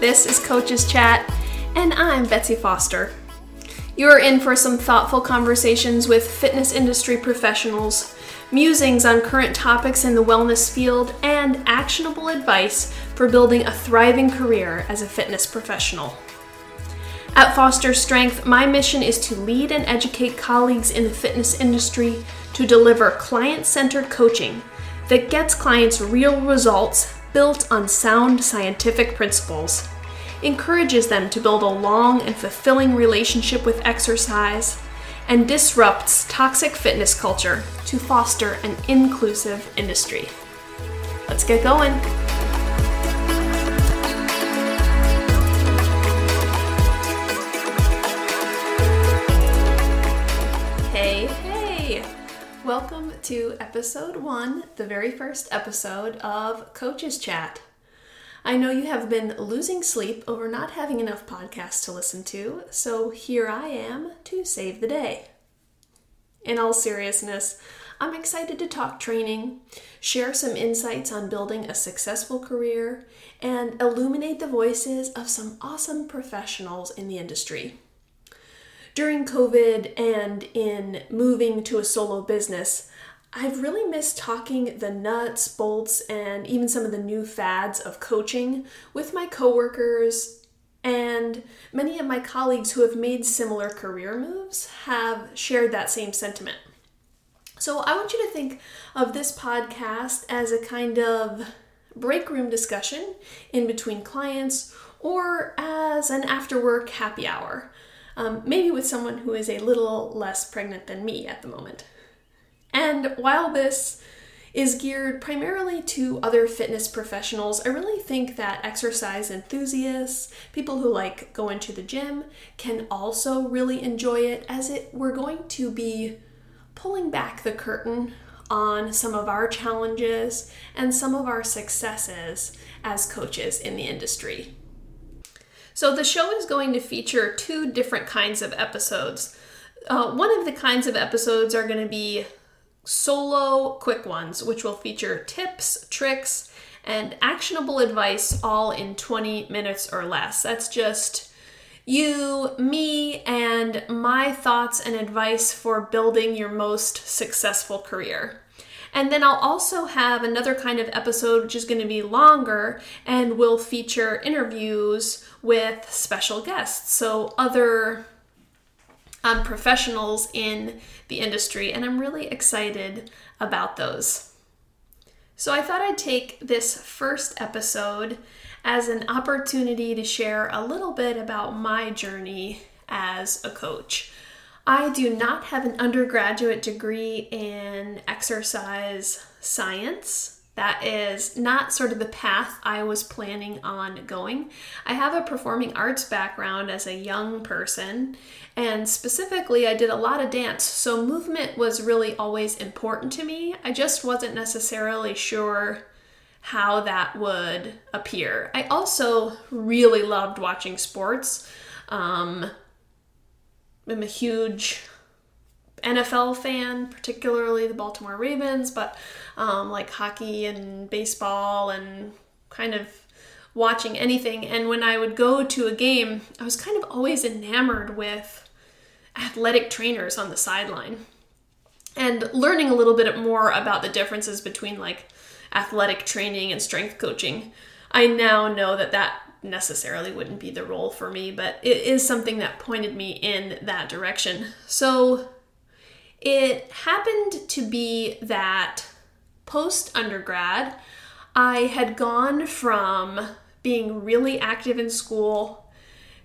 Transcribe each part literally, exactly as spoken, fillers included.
This is Coach's Chat, and I'm Betsy Foster. You're in for some thoughtful conversations with fitness industry professionals, musings on current topics in the wellness field, and actionable advice for building a thriving career as a fitness professional. At Foster Strength, my mission is to lead and educate colleagues in the fitness industry to deliver client-centered coaching that gets clients real results built on sound scientific principles, encourages them to build a long and fulfilling relationship with exercise, and disrupts toxic fitness culture to foster an inclusive industry. Let's get going. Welcome to episode one, the very first episode of Coach's Chat. I know you have been losing sleep over not having enough podcasts to listen to, so here I am to save the day. In all seriousness, I'm excited to talk training, share some insights on building a successful career, and illuminate the voices of some awesome professionals in the industry. During COVID and in moving to a solo business, I've really missed talking the nuts, bolts, and even some of the new fads of coaching with my coworkers, and many of my colleagues who have made similar career moves have shared that same sentiment. So I want you to think of this podcast as a kind of break room discussion in between clients or as an after-work happy hour. Um, maybe with someone who is a little less pregnant than me at the moment. And while this is geared primarily to other fitness professionals, I really think that exercise enthusiasts, people who like going to the gym, can also really enjoy it, as it we're going to be pulling back the curtain on some of our challenges and some of our successes as coaches in the industry. So the show is going to feature two different kinds of episodes. Uh, one of the kinds of episodes are going to be solo quick ones, which will feature tips, tricks, and actionable advice all in twenty minutes or less. That's just you, me, and my thoughts and advice for building your most successful career. And then I'll also have another kind of episode which is going to be longer and will feature interviews with special guests, so other um, professionals in the industry, and I'm really excited about those. So I thought I'd take this first episode as an opportunity to share a little bit about my journey as a coach. I do not have an undergraduate degree in exercise science. That is not sort of the path I was planning on going. I have a performing arts background as a young person, and specifically I did a lot of dance, so movement was really always important to me. I just wasn't necessarily sure how that would appear. I also really loved watching sports. Um, I'm a huge N F L fan, particularly the Baltimore Ravens, but um, like hockey and baseball and kind of watching anything. And when I would go to a game, I was kind of always enamored with athletic trainers on the sideline and learning a little bit more about the differences between like athletic training and strength coaching. I now know that that necessarily wouldn't be the role for me, but it is something that pointed me in that direction. So it happened to be that post-undergrad, I had gone from being really active in school,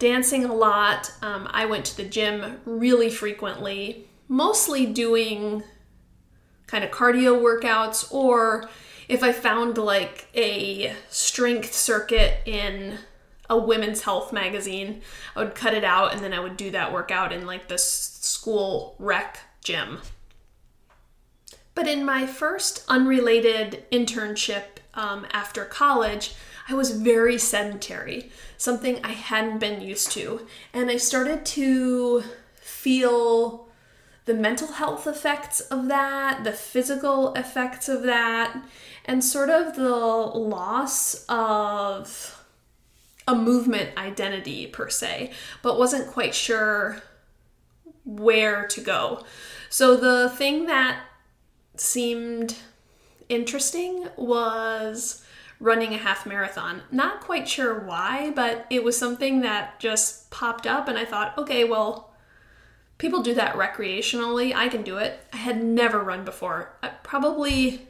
dancing a lot. Um, I went to the gym really frequently, mostly doing kind of cardio workouts, or if I found like a strength circuit in a women's health magazine, I would cut it out and then I would do that workout in like the school rec gym. But in my first unrelated internship um, after college, I was very sedentary, something I hadn't been used to. And I started to feel the mental health effects of that, the physical effects of that, and sort of the loss of a movement identity per se, but wasn't quite sure where to go. So the thing that seemed interesting was running a half marathon. Not quite sure why, but it was something that just popped up and I thought, okay, well, people do that recreationally. I can do it. I had never run before. I probably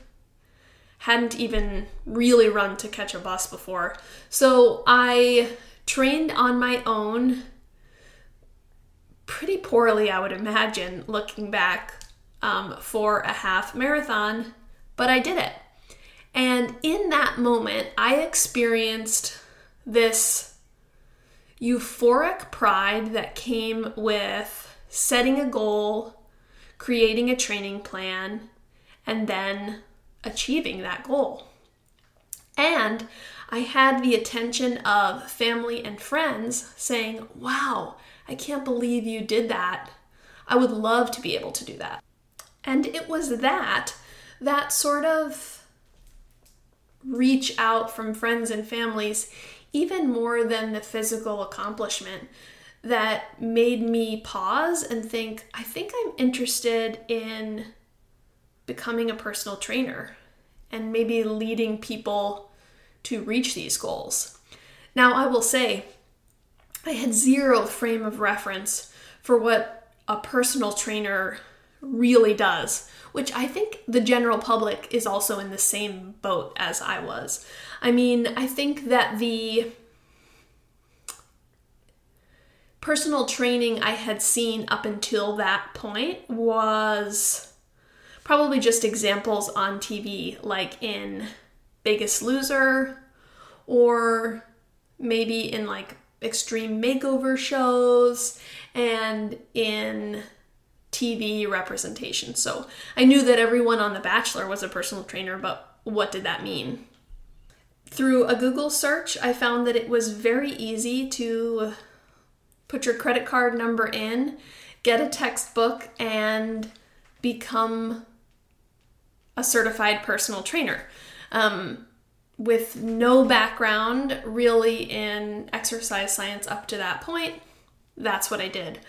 hadn't even really run to catch a bus before. So I trained on my own pretty poorly, I would imagine, looking back, um, for a half marathon, but I did it. And in that moment, I experienced this euphoric pride that came with setting a goal, creating a training plan, and then achieving that goal. And I had the attention of family and friends saying, wow, I can't believe you did that. I would love to be able to do that. And it was that, that sort of reach out from friends and families, even more than the physical accomplishment, that made me pause and think, I think I'm interested in becoming a personal trainer and maybe leading people to reach these goals. Now, I will say, I had zero frame of reference for what a personal trainer really does, which I think the general public is also in the same boat as I was. I mean, I think that the personal training I had seen up until that point was probably just examples on T V, like in Biggest Loser, or maybe in like Extreme Makeover shows, and in T V representation. So I knew that everyone on The Bachelor was a personal trainer, but what did that mean? Through a Google search, I found that it was very easy to put your credit card number in, get a textbook, and become a certified personal trainer. Um, with no background really in exercise science up to that point, that's what I did.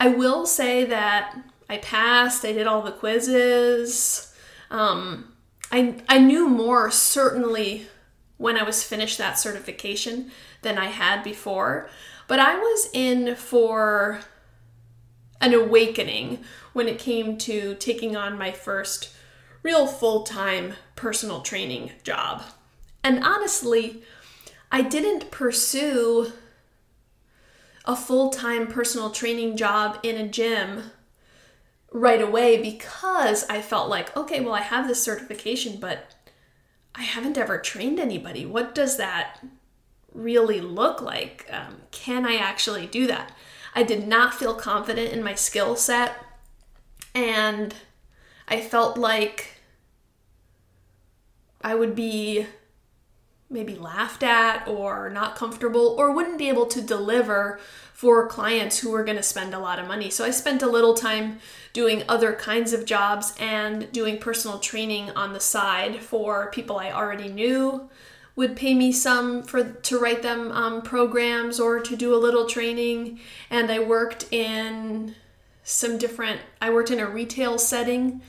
I will say that I passed, I did all the quizzes. Um, I, I knew more certainly when I was finished that certification than I had before, but I was in for an awakening when it came to taking on my first real full-time personal training job. And honestly, I didn't pursue a full-time personal training job in a gym right away because I felt like, okay, well, I have this certification, but I haven't ever trained anybody. What does that really look like? Um, can I actually do that? I did not feel confident in my skill set, and I felt like I would be maybe laughed at or not comfortable or wouldn't be able to deliver for clients who were going to spend a lot of money. So I spent a little time doing other kinds of jobs and doing personal training on the side for people I already knew would pay me some for to write them um, programs or to do a little training. And I worked in some different, I worked in a retail setting,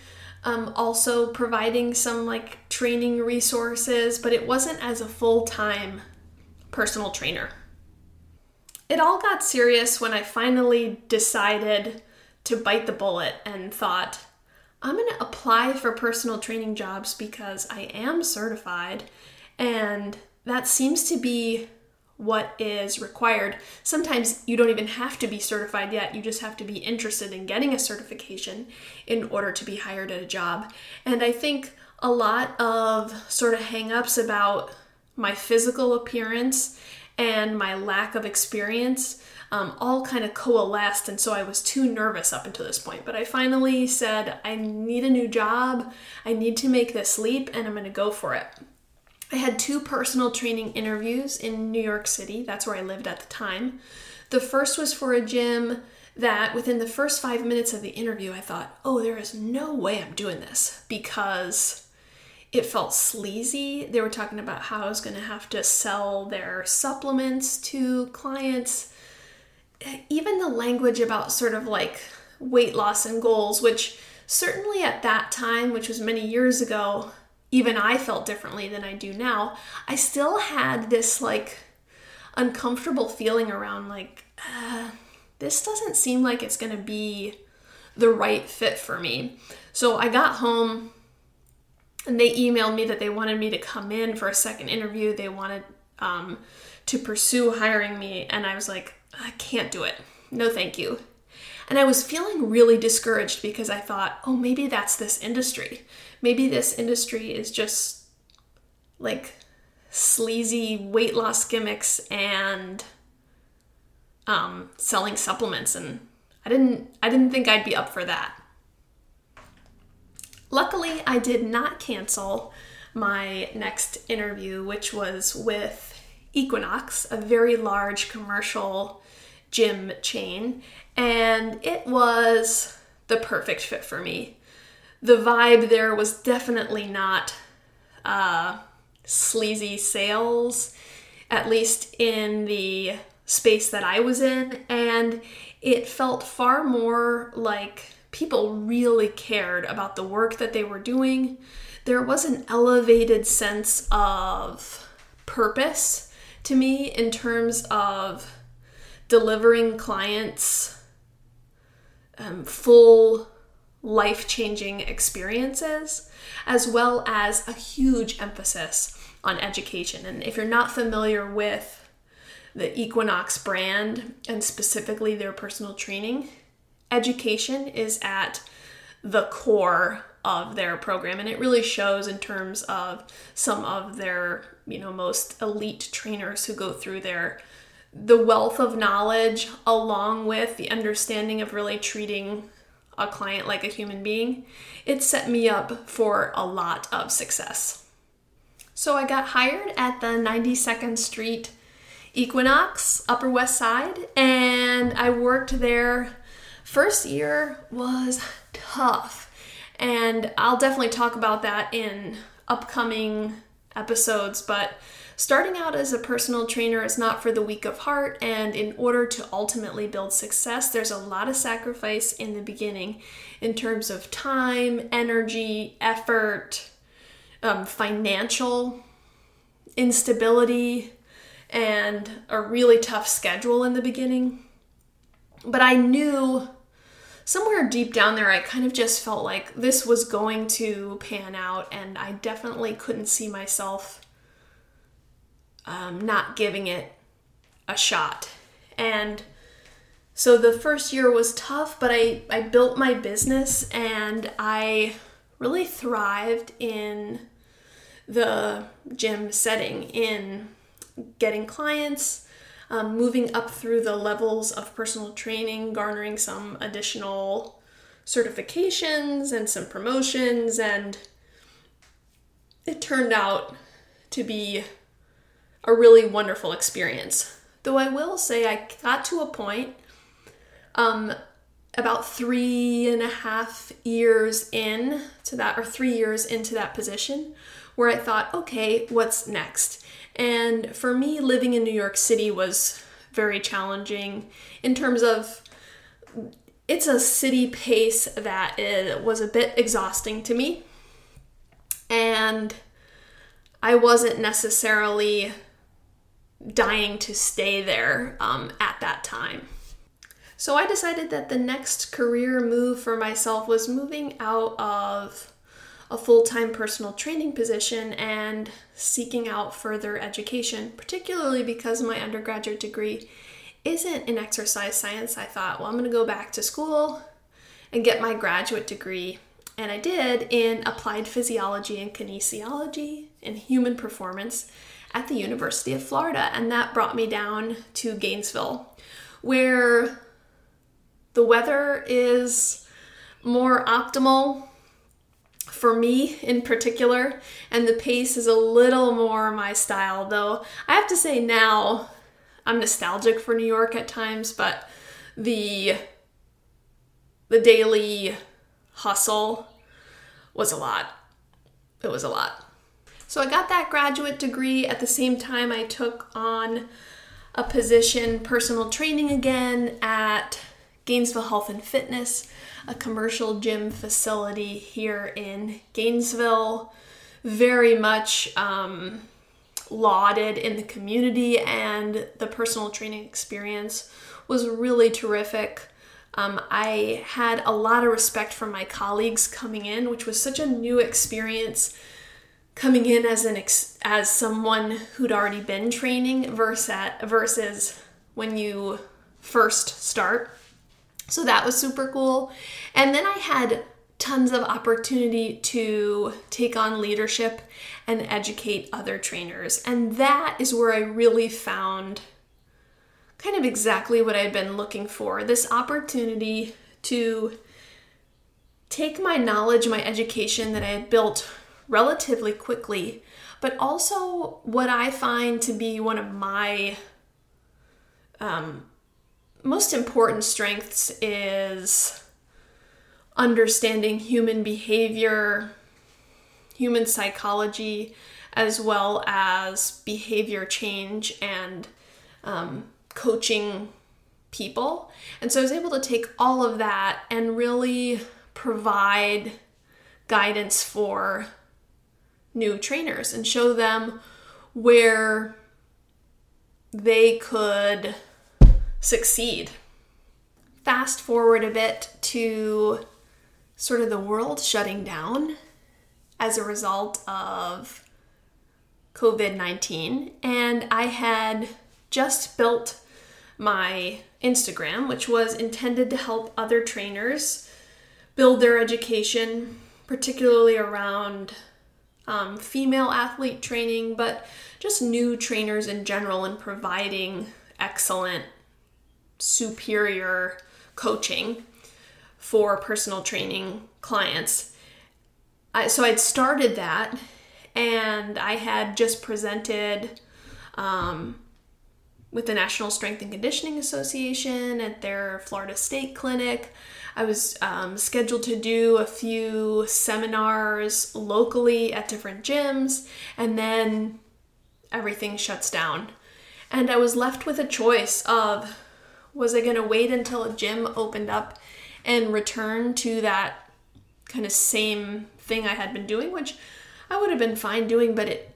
Um, also providing some like training resources, but it wasn't as a full-time personal trainer. It all got serious when I finally decided to bite the bullet and thought, I'm going to apply for personal training jobs because I am certified, and that seems to be what is required. Sometimes you don't even have to be certified yet. You just have to be interested in getting a certification in order to be hired at a job. And I think a lot of sort of hang-ups about my physical appearance and my lack of experience um, all kind of coalesced. And so I was too nervous up until this point. But I finally said, I need a new job. I need to make this leap, and I'm going to go for it. I had two personal training interviews in New York City. That's where I lived at the time. The first was for a gym that within the first five minutes of the interview, I thought, oh, there is no way I'm doing this because It felt sleazy. They were talking about how I was going to have to sell their supplements to clients. Even the language about sort of like weight loss and goals, which certainly at that time, which was many years ago, even I felt differently than I do now. I still had this like uncomfortable feeling around like, uh, this doesn't seem like it's going to be the right fit for me. So I got home, and they emailed me that they wanted me to come in for a second interview. They wanted um, to pursue hiring me. And I was like, I can't do it. No, thank you. And I was feeling really discouraged because I thought, oh, maybe that's this industry. Maybe this industry is just like sleazy weight loss gimmicks and um, selling supplements. And I didn't, I didn't think I'd be up for that. Luckily, I did not cancel my next interview, which was with Equinox, a very large commercial gym chain, and it was the perfect fit for me. The vibe there was definitely not uh, sleazy sales, at least in the space that I was in, and it felt far more like people really cared about the work that they were doing. There was an elevated sense of purpose to me in terms of delivering clients um, full life-changing experiences, as well as a huge emphasis on education. And if you're not familiar with the Equinox brand and specifically their personal training, education is at the core of their program, and it really shows in terms of some of their, you know, most elite trainers who go through their the wealth of knowledge along with the understanding of really treating a client like a human being. It set me up for a lot of success. So I got hired at the ninety-second Street Equinox, Upper West Side, and I worked there. First year was tough, and I'll definitely talk about that in upcoming episodes, but starting out as a personal trainer is not for the weak of heart, and in order to ultimately build success, there's a lot of sacrifice in the beginning in terms of time, energy, effort, um, financial instability, and a really tough schedule in the beginning. But I knew somewhere deep down there, I kind of just felt like this was going to pan out, and I definitely couldn't see myself um, not giving it a shot. And so the first year was tough, but I, I built my business, and I really thrived in the gym setting, in getting clients, Um, moving up through the levels of personal training, garnering some additional certifications and some promotions, and it turned out to be a really wonderful experience. Though I will say I got to a point um, about three and a half years in to that, or three years into that position, where I thought, okay, what's next? And for me, living in New York City was very challenging in terms of it's a city pace that it was a bit exhausting to me. And I wasn't necessarily dying to stay there um, at that time. So I decided that the next career move for myself was moving out of a full-time personal training position and seeking out further education, particularly because my undergraduate degree isn't in exercise science. I thought, well, I'm going to go back to school and get my graduate degree. And I did, in applied physiology and kinesiology and human performance at the University of Florida. And that brought me down to Gainesville, where the weather is more optimal for me in particular, and the pace is a little more my style, though I have to say now I'm nostalgic for New York at times, but the the daily hustle was a lot. It was a lot. So I got that graduate degree at the same time I took on a position, personal training again, at Gainesville Health and Fitness, a commercial gym facility here in Gainesville, very much um, lauded in the community, and the personal training experience was really terrific. Um, I had a lot of respect from my colleagues coming in, which was such a new experience, coming in as an ex- as someone who'd already been training versus versus when you first start. So that was super cool. And then I had tons of opportunity to take on leadership and educate other trainers. And that is where I really found kind of exactly what I'd been looking for. This opportunity to take my knowledge, my education that I had built relatively quickly, but also what I find to be one of my um, most important strengths is understanding human behavior, human psychology, as well as behavior change and um, coaching people. And so I was able to take all of that and really provide guidance for new trainers and show them where they could succeed. Fast forward a bit to sort of the world shutting down as a result of covid nineteen, and I had just built my Instagram, which was intended to help other trainers build their education, particularly around um, female athlete training, but just new trainers in general, and providing excellent, superior coaching for personal training clients. I, so I'd started that, and I had just presented um, with the National Strength and Conditioning Association at their Florida State Clinic. I was um, scheduled to do a few seminars locally at different gyms, and then everything shuts down. And I was left with a choice of, was I going to wait until a gym opened up and return to that kind of same thing I had been doing, which I would have been fine doing, but it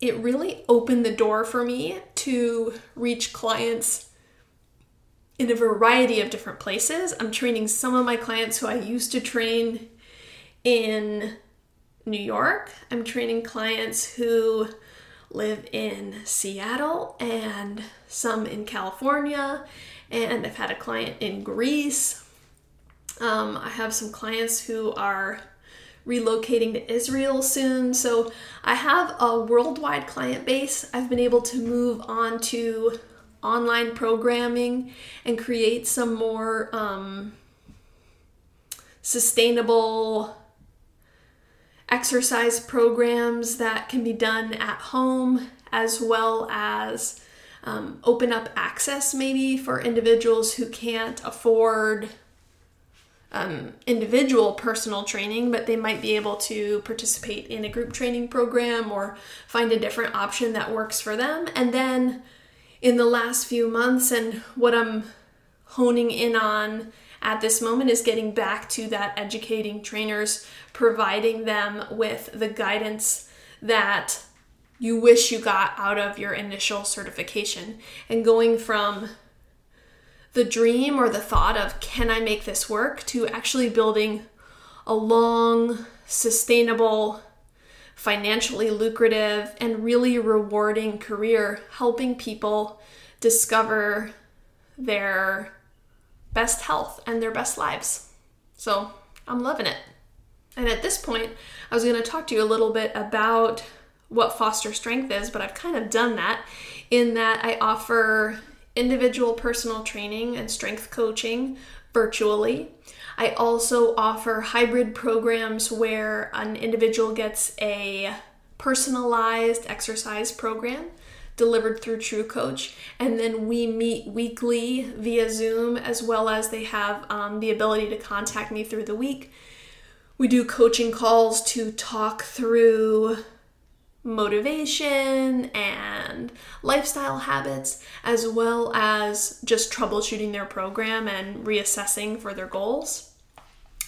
it really opened the door for me to reach clients in a variety of different places. I'm training some of my clients who I used to train in New York. I'm training clients who live in Seattle and some in California. And I've had a client in Greece. Um, I have some clients who are relocating to Israel soon. So I have a worldwide client base. I've been able to move on to online programming and create some more um, sustainable exercise programs that can be done at home, as well as um, open up access maybe for individuals who can't afford Um, individual personal training, but they might be able to participate in a group training program or find a different option that works for them. And then in the last few months, and what I'm honing in on at this moment, is getting back to that educating trainers, providing them with the guidance that you wish you got out of your initial certification, and going from the dream or the thought of, can I make this work, to actually building a long, sustainable, financially lucrative, and really rewarding career, helping people discover their best health and their best lives. So I'm loving it. And at this point, I was going to talk to you a little bit about what Foster Strength is, but I've kind of done that, in that I offer individual personal training and strength coaching virtually. I also offer hybrid programs where an individual gets a personalized exercise program delivered through True Coach, and then we meet weekly via Zoom, as well as they have um, the ability to contact me through the week. We do coaching calls to talk through motivation and lifestyle habits, as well as just troubleshooting their program and reassessing for their goals.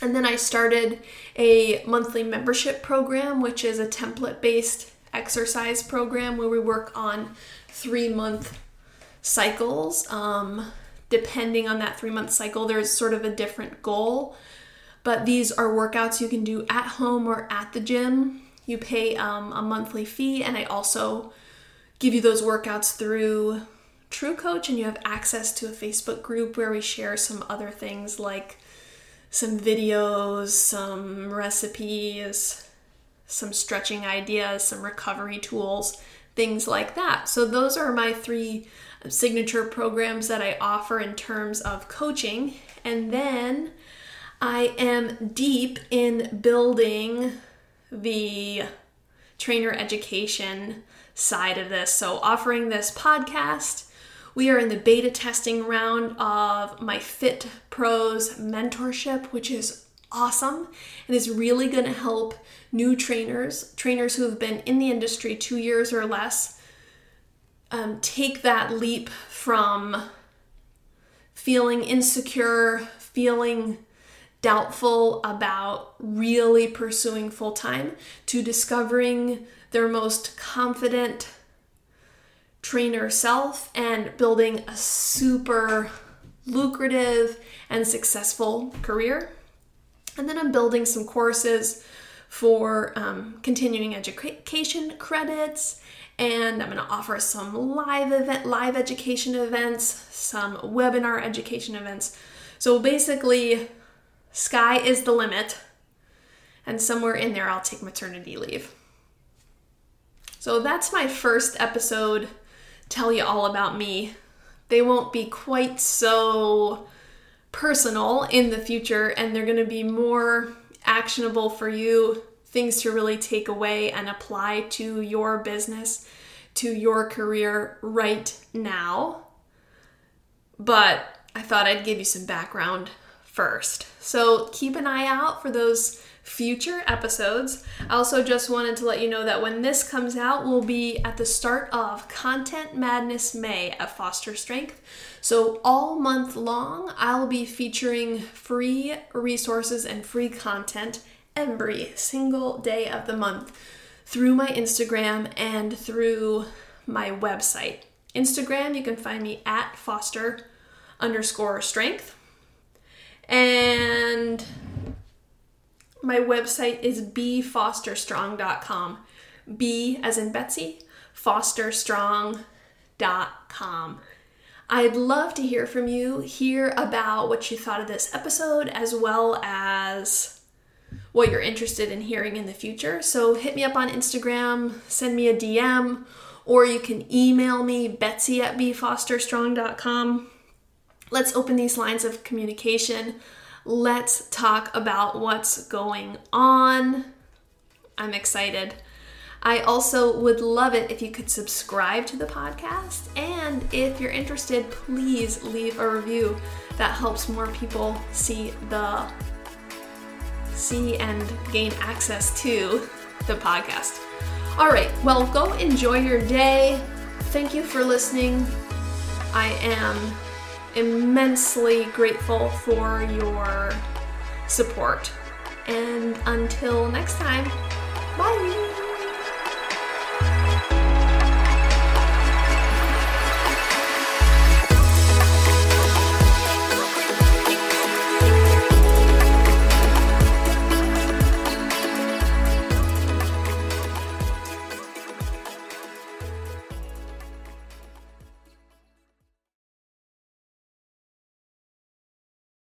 And then I started a monthly membership program, which is a template-based exercise program where we work on three-month cycles. Um, depending on that three-month cycle, there's sort of a different goal, but these are workouts you can do at home or at the gym. You pay um, a monthly fee, and I also give you those workouts through True Coach, and you have access to a Facebook group where we share some other things like some videos, some recipes, some stretching ideas, some recovery tools, things like that. So those are my three signature programs that I offer in terms of coaching. And then I am deep in building the trainer education side of this. So offering this podcast, we are in the beta testing round of my Fit Pros mentorship, which is awesome and is really going to help new trainers, trainers who have been in the industry two years or less, um, take that leap from feeling insecure, feeling doubtful about really pursuing full-time, to discovering their most confident trainer self and building a super lucrative and successful career. And then I'm building some courses for um, continuing education credits, and I'm going to offer some live event, live education events, some webinar education events. So basically, sky is the limit, and somewhere in there I'll take maternity leave. So that's my first episode, tell you all about me. They won't be quite so personal in the future, and they're going to be more actionable for you, things to really take away and apply to your business, to your career right now. But I thought I'd give you some background first. So keep an eye out for those future episodes. I also just wanted to let you know that when this comes out, we'll be at the start of Content Madness May at Foster Strength. So all month long, I'll be featuring free resources and free content every single day of the month through my Instagram and through my website. Instagram, you can find me at Foster underscore strength. And my website is Be Foster Strong dot com. B as in Betsy, Foster Strong dot com. I'd love to hear from you, hear about what you thought of this episode, as well as what you're interested in hearing in the future. So hit me up on Instagram, send me a D M, or you can email me, Betsy at Be Foster Strong dot com. Let's open these lines of communication. Let's talk about what's going on. I'm excited. I also would love it if you could subscribe to the podcast. And if you're interested, please leave a review. That helps more people see the see and gain access to the podcast. All right, well, go enjoy your day. Thank you for listening. I am immensely grateful for your support. And until next time, bye!